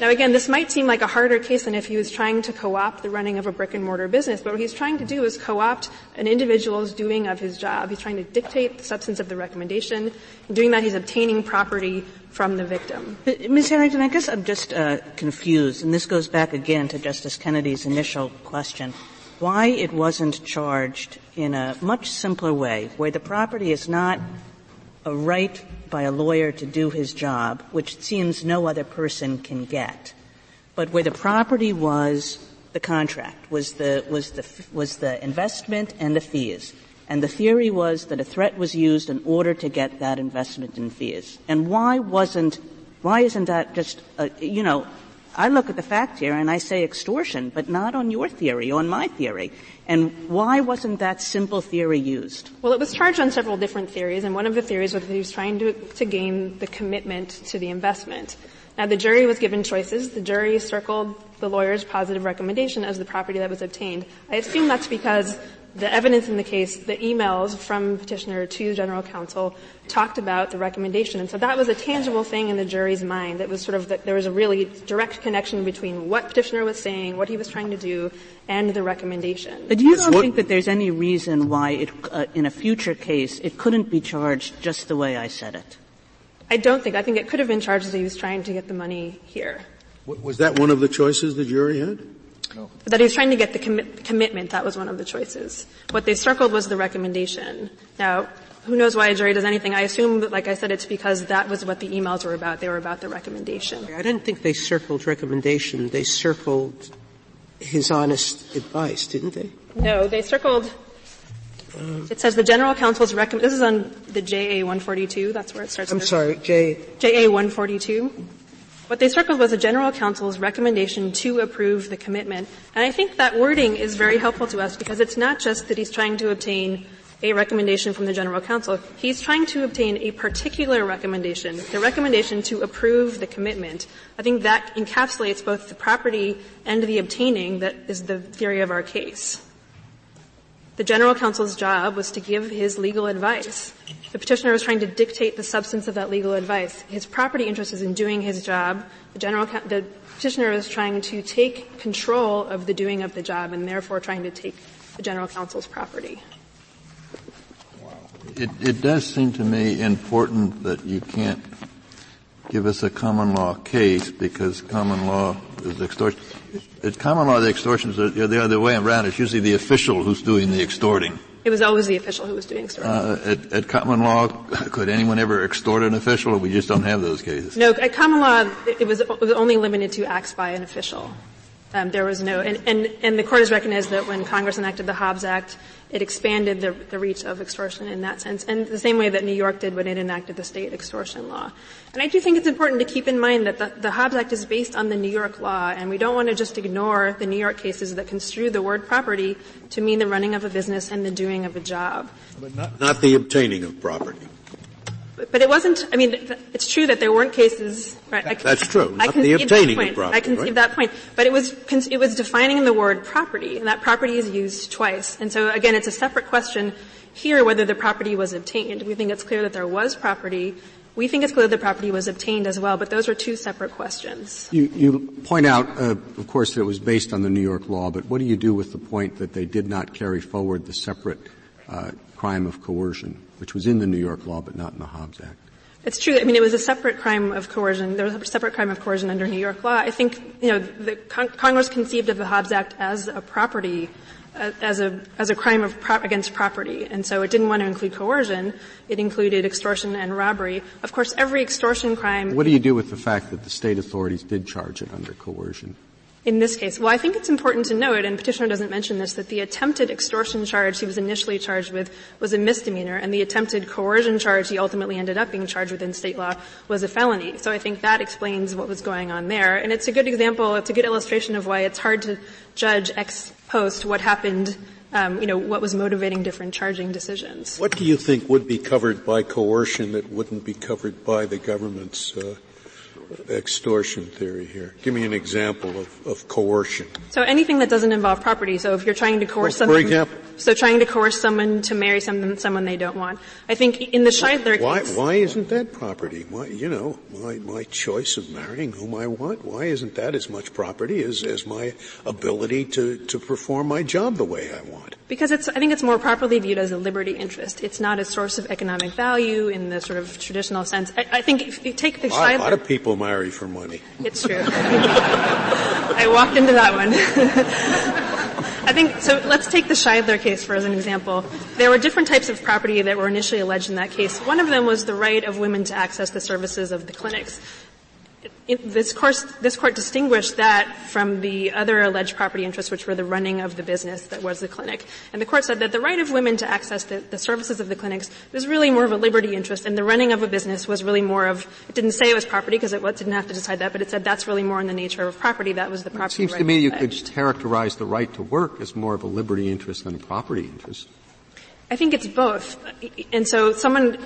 Now, again, this might seem like a harder case than if he was trying to co-opt the running of a brick-and-mortar business, but what he's trying to do is co-opt an individual's doing of his job. He's trying to dictate the substance of the recommendation. In doing that, he's obtaining property from the victim. Miz Harrington, I guess I'm just uh, confused, and this goes back again to Justice Kennedy's initial question, why it wasn't charged in a much simpler way, where the property is not a right by a lawyer to do his job, which it seems no other person can get, but where the property was the contract, was the, was the, was the investment and the fees. And the theory was that a threat was used in order to get that investment in fees. And why wasn't, why isn't that just, a, you know, I look at the fact here and I say extortion, but not on your theory, on my theory. And why wasn't that simple theory used? Well, it was charged on several different theories, and one of the theories was that he was trying to, to gain the commitment to the investment. Now, the jury was given choices. The jury circled the lawyer's positive recommendation as the property that was obtained. I assume that's because the evidence in the case, the emails from petitioner to general counsel, talked about the recommendation. And so that was a tangible thing in the jury's mind. It was sort of that there was a really direct connection between what petitioner was saying, what he was trying to do, and the recommendation. But you don't what? think that there's any reason why it, uh, in a future case, it couldn't be charged just the way I said it? I don't think. I think it could have been charged as he was trying to get the money here. Was that one of the choices the jury had? No. That he was trying to get the commi- commitment, that was one of the choices. What they circled was the recommendation. Now, who knows why a jury does anything? I assume, like I said, it's because that was what the emails were about. They were about the recommendation. I didn't think they circled recommendation. They circled his honest advice, didn't they? No, they circled – it says the general counsel's recommend. This is on the J A one forty-two. That's where it starts. I'm sorry, J- J A one forty-two. What they circled was a general counsel's recommendation to approve the commitment. And I think that wording is very helpful to us because it's not just that he's trying to obtain a recommendation from the general counsel. He's trying to obtain a particular recommendation, the recommendation to approve the commitment. I think that encapsulates both the property and the obtaining that is the theory of our case. The general counsel's job was to give his legal advice. The petitioner was trying to dictate the substance of that legal advice. His property interest is in doing his job. The general, the petitioner was trying to take control of the doing of the job and therefore trying to take the general counsel's property. Wow. It, it does seem to me important that you can't give us a common law case because common law is extortion. It's common law, the extortion is the other way around. It's usually the official who's doing the extorting. It was always the official who was doing extorting. Uh, at, at common law, could anyone ever extort an official? Or we just don't have those cases. No, at common law, it was, it was only limited to acts by an official. Um, there was no, and, and, and the court has recognized that when Congress enacted the Hobbs Act, it expanded the, the reach of extortion in that sense, and the same way that New York did when it enacted the state extortion law. And I do think it's important to keep in mind that the, the Hobbs Act is based on the New York law, and we don't want to just ignore the New York cases that construe the word property to mean the running of a business and the doing of a job. But not, not the obtaining of property. But it wasn't, I mean, it's true that there weren't cases, right? That, I, that's true. Not I can the obtaining of property, I can right? see that point. But it was, it was defining the word property, and that property is used twice. And so again, it's a separate question here whether the property was obtained. We think it's clear that there was property. We think it's clear the property was obtained as well, but those are two separate questions. You, you point out, uh, of course, that it was based on the New York law, but what do you do with the point that they did not carry forward the separate, uh, crime of coercion, which was in the New York law but not in the Hobbs Act? It's true. I mean, it was a separate crime of coercion. There was a separate crime of coercion under New York law. I think, you know, the con- Congress conceived of the Hobbs Act as a property, uh, as a as a crime of pro- against property, and so it didn't want to include coercion. It included extortion and robbery. Of course, every extortion crime. What do you do with the fact that the state authorities did charge it under coercion? In this case, well, I think it's important to note, and petitioner doesn't mention this, that the attempted extortion charge he was initially charged with was a misdemeanor, and the attempted coercion charge he ultimately ended up being charged with in state law was a felony. So I think that explains what was going on there. And it's a good example, it's a good illustration of why it's hard to judge ex post what happened, um, you know, what was motivating different charging decisions. What do you think would be covered by coercion that wouldn't be covered by the government's uh extortion theory here? Give me an example of, of coercion. So anything that doesn't involve property. So if you're trying to coerce well, someone, for example, so trying to coerce someone to marry someone, someone they don't want. I think in the Scheidler why, case. Why, why isn't that property? Why, you know, my, my choice of marrying whom I want, why isn't that as much property as, as my ability to, to perform my job the way I want? Because it's, I think it's more properly viewed as a liberty interest. It's not a source of economic value in the sort of traditional sense. I, I think if you take the Scheidler. A lot of people marry for money. It's true. I walked into that one. I think, so let's take the Scheidler case for as an example. There were different types of property that were initially alleged in that case. One of them was the right of women to access the services of the clinics. It, this, course, this court distinguished that from the other alleged property interests, which were the running of the business that was the clinic. And the court said that the right of women to access the, the services of the clinics was really more of a liberty interest, and the running of a business was really more of, it didn't say it was property because it didn't have to decide that, but it said that's really more in the nature of property. That was the property right. It seems right to me you alleged. Could characterize the right to work as more of a liberty interest than a property interest. I think it's both. And so someone,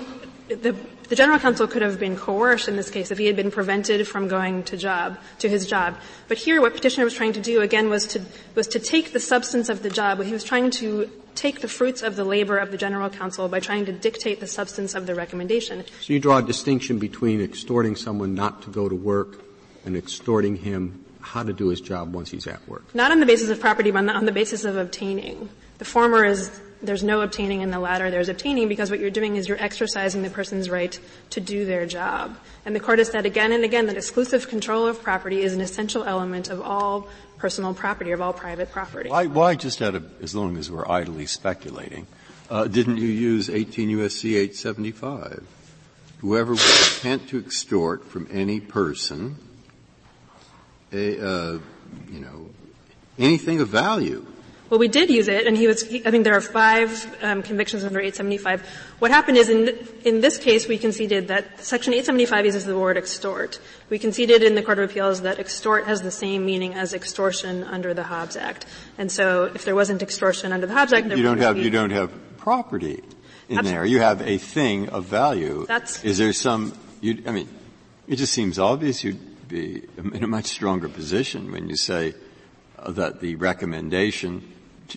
the, The general counsel could have been coerced in this case if he had been prevented from going to job, to his job. But here what petitioner was trying to do again was to, was to take the substance of the job. He was trying to take the fruits of the labor of the general counsel by trying to dictate the substance of the recommendation. So you draw a distinction between extorting someone not to go to work and extorting him how to do his job once he's at work. Not on the basis of property, but on the, on the basis of obtaining. The former is there's no obtaining, and the latter there's obtaining, because what you're doing is you're exercising the person's right to do their job. And the court has said again and again that exclusive control of property is an essential element of all personal property, of all private property. Why, why just out of, as long as we're idly speculating, uh, didn't you use eighteen U S C eight seventy-five? Whoever was intent to extort from any person, a, uh, you know, anything of value. Well, we did use it, and he was, he, I think there are five um, convictions under eight seventy-five. What happened is in, th- in this case we conceded that Section eight seventy-five uses the word extort. We conceded in the Court of Appeals that extort has the same meaning as extortion under the Hobbs Act. And so if there wasn't extortion under the Hobbs Act, there you don't have, be, you don't have property in absolutely. There. You have a thing of value. That's, is there some, you, I mean, it just seems obvious you'd be in a much stronger position when you say that the recommendation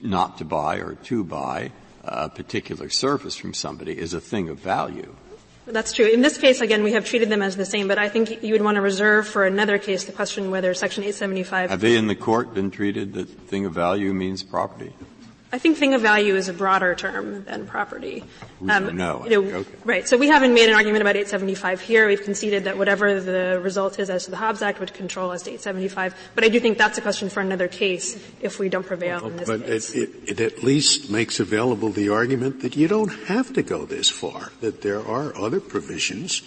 not to buy or to buy a particular service from somebody is a thing of value. That's true. In this case, again, we have treated them as the same, but I think you would want to reserve for another case the question whether Section eight seventy-five... Have they in the court been treated that thing of value means property? I think thing of value is a broader term than property. We um, don't know. You know okay. Right. So we haven't made an argument about eight seventy-five here. We've conceded that whatever the result is as to the Hobbs Act would control as to eight seventy-five. But I do think that's a question for another case if we don't prevail well, in this but case. But it, it, it at least makes available the argument that you don't have to go this far, that there are other provisions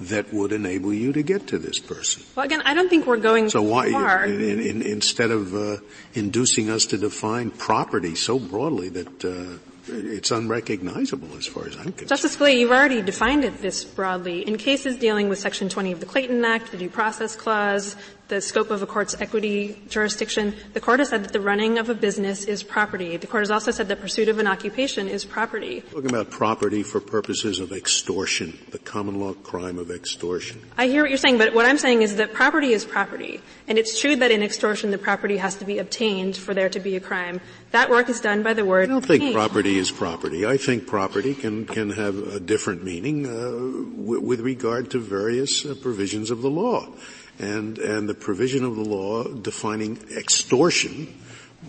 that would enable you to get to this person. Well, again, I don't think we're going so why, too far. So in, in, instead of uh, inducing us to define property so broadly that uh, it's unrecognizable as far as I'm concerned. Justice Scalia, you've already defined it this broadly. In cases dealing with Section twenty of the Clayton Act, the Due Process Clause, the scope of a court's equity jurisdiction, the court has said that the running of a business is property. The court has also said that pursuit of an occupation is property. Talking about property for purposes of extortion, the common law crime of extortion. I hear what you're saying, but what I'm saying is that property is property. And it's true that in extortion the property has to be obtained for there to be a crime. That work is done by the word obtain. I don't think obtain. Property is property. I think property can, can have a different meaning uh, w- with regard to various uh, provisions of the law. And, and the provision of the law defining extortion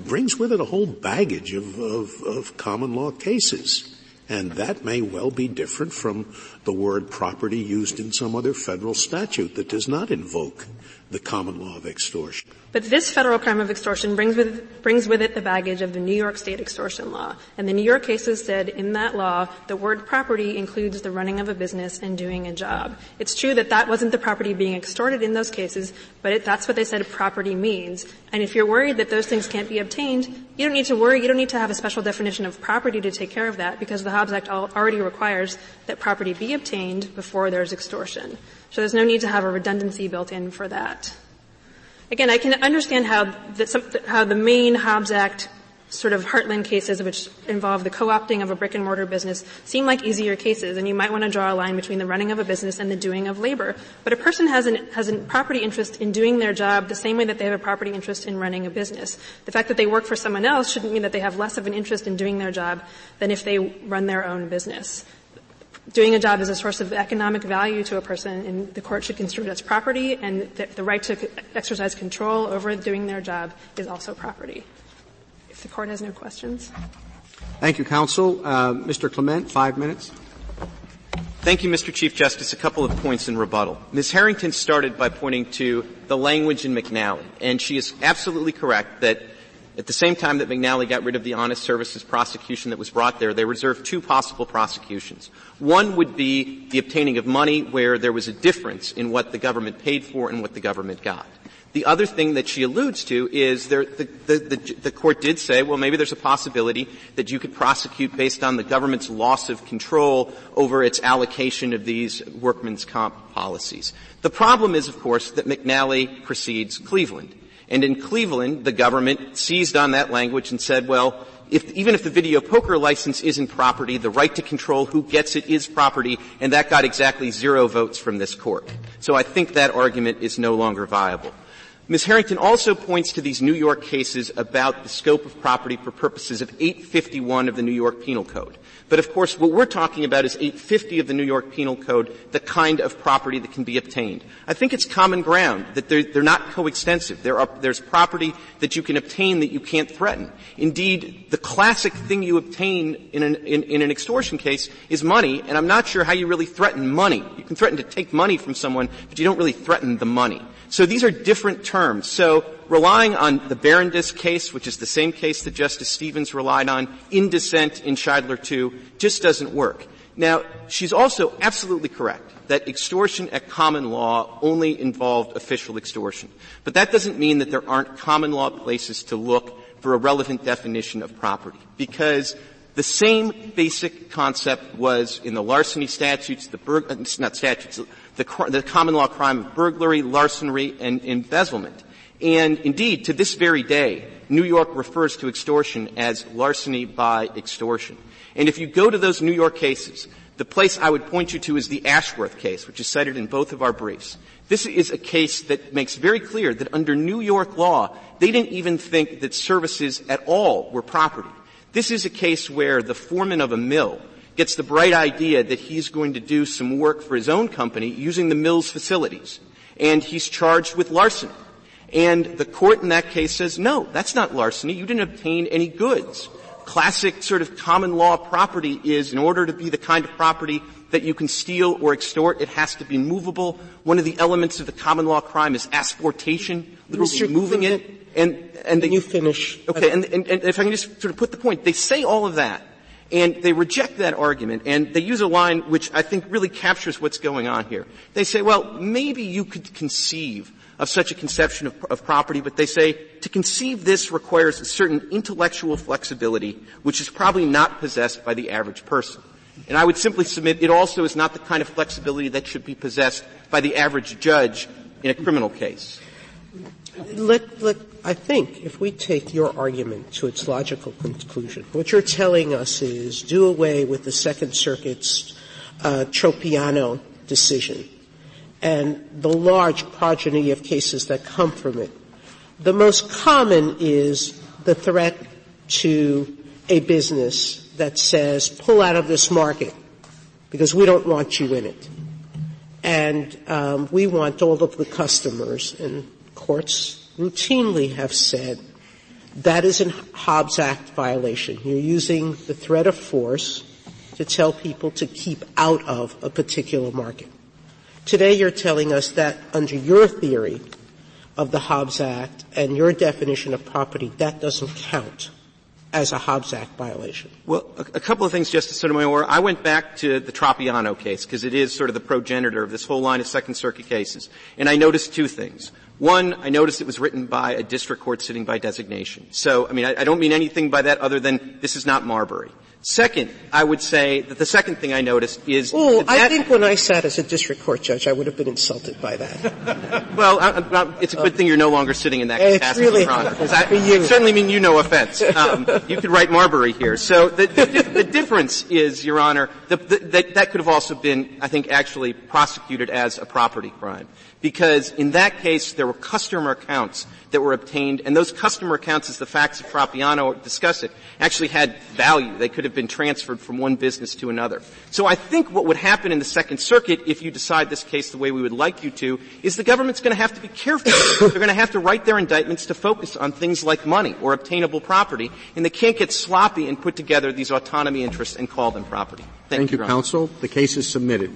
brings with it a whole baggage of, of, of common law cases. And that may well be different from the word property used in some other federal statute that does not invoke the common law of extortion. But this federal crime of extortion brings with, brings with it the baggage of the New York State extortion law. And the New York cases said in that law, the word property includes the running of a business and doing a job. It's true that that wasn't the property being extorted in those cases, but it, that's what they said property means. And if you're worried that those things can't be obtained, you don't need to worry. You don't need to have a special definition of property to take care of that because the Hobbs Act already requires that property be obtained before there's extortion. So there's no need to have a redundancy built in for that. Again, I can understand how the, how the main Hobbs Act sort of heartland cases, which involve the co-opting of a brick-and-mortar business, seem like easier cases, and you might want to draw a line between the running of a business and the doing of labor. But a person has an, has a property interest in doing their job the same way that they have a property interest in running a business. The fact that they work for someone else shouldn't mean that they have less of an interest in doing their job than if they run their own business. Doing a job is a source of economic value to a person, and the court should construe it as property, and the, the right to exercise control over doing their job is also property. If the court has no questions. Thank you, counsel. Uh, Mister Clement, five minutes. Thank you, Mister Chief Justice. A couple of points in rebuttal. Miz Harrington started by pointing to the language in McNally, and she is absolutely correct that At the same time that McNally got rid of the honest services prosecution that was brought there, they reserved two possible prosecutions. One would be the obtaining of money where there was a difference in what the government paid for and what the government got. The other thing that she alludes to is there, the, the, the, the court did say, well, maybe there's a possibility that you could prosecute based on the government's loss of control over its allocation of these workman's comp policies. The problem is, of course, that McNally precedes Cleveland. And in Cleveland, the government seized on that language and said, well, if, even if the video poker license isn't property, the right to control who gets it is property, and that got exactly zero votes from this court. So I think that argument is no longer viable. Miz Harrington also points to these New York cases about the scope of property for purposes of eight fifty-one of the New York Penal Code. But, of course, what we're talking about is eight fifty of the New York Penal Code, the kind of property that can be obtained. I think it's common ground that they're, they're not coextensive. There are, there's property that you can obtain that you can't threaten. Indeed, the classic thing you obtain in an, in, in an extortion case is money, and I'm not sure how you really threaten money. You can threaten to take money from someone, but you don't really threaten the money. So these are different terms. So relying on the Barondess case, which is the same case that Justice Stevens relied on in dissent in Scheidler two, just doesn't work. Now, she's also absolutely correct that extortion at common law only involved official extortion. But that doesn't mean that there aren't common law places to look for a relevant definition of property, because the same basic concept was in the larceny statutes, the bur- not statutes, the, the common law crime of burglary, larceny, and embezzlement. And indeed, to this very day, New York refers to extortion as larceny by extortion. And if you go to those New York cases, the place I would point you to is the Ashworth case, which is cited in both of our briefs. This is a case that makes very clear that under New York law, they didn't even think that services at all were property. This is a case where the foreman of a mill gets the bright idea that he's going to do some work for his own company using the mill's facilities, and he's charged with larceny. And the court in that case says, no, that's not larceny. You didn't obtain any goods. Classic sort of common law property is, in order to be the kind of property that you can steal or extort, it has to be movable. One of the elements of the common law crime is asportation, literally moving it. And, and they, you finish. Okay, and, and, and if I can just sort of put the point, they say all of that, and they reject that argument, and they use a line which I think really captures what's going on here. They say, well, maybe you could conceive of such a conception of, of property, but they say, to conceive this requires a certain intellectual flexibility, which is probably not possessed by the average person. And I would simply submit it also is not the kind of flexibility that should be possessed by the average judge in a criminal case. Let, let, I think if we take your argument to its logical conclusion, what you're telling us is do away with the Second Circuit's uh, Tropiano decision and the large progeny of cases that come from it. The most common is the threat to a business that says, pull out of this market because we don't want you in it. And um, we want all of the customers. And courts routinely have said that is a Hobbs Act violation. You're using the threat of force to tell people to keep out of a particular market. Today you're telling us that under your theory of the Hobbs Act and your definition of property, that doesn't count as a Hobbs Act violation. Well, a, a couple of things, Justice Sotomayor. I went back to the Tropiano case because it is sort of the progenitor of this whole line of Second Circuit cases. And I noticed two things. One, I noticed it was written by a district court sitting by designation. So, I mean, I, I don't mean anything by that other than this is not Marbury. Second, I would say that the second thing I noticed is Oh, that I think when I sat as a district court judge, I would have been insulted by that. well, I, I, it's a good thing you're no longer sitting in that capacity, Your Honor. It's really I certainly mean you no offense. Um, you could write Marbury here. So the, the, the difference is, Your Honor, the, the, that, that could have also been, I think, actually prosecuted as a property crime. Because in that case, there were customer accounts that were obtained, and those customer accounts, as the facts of Tropiano discuss it, actually had value. They could have been transferred from one business to another. So I think what would happen in the Second Circuit, if you decide this case the way we would like you to, is the government's going to have to be careful. They're going to have to write their indictments to focus on things like money or obtainable property, and they can't get sloppy and put together these autonomy interests and call them property. Thank, Thank you, you counsel. The case is submitted.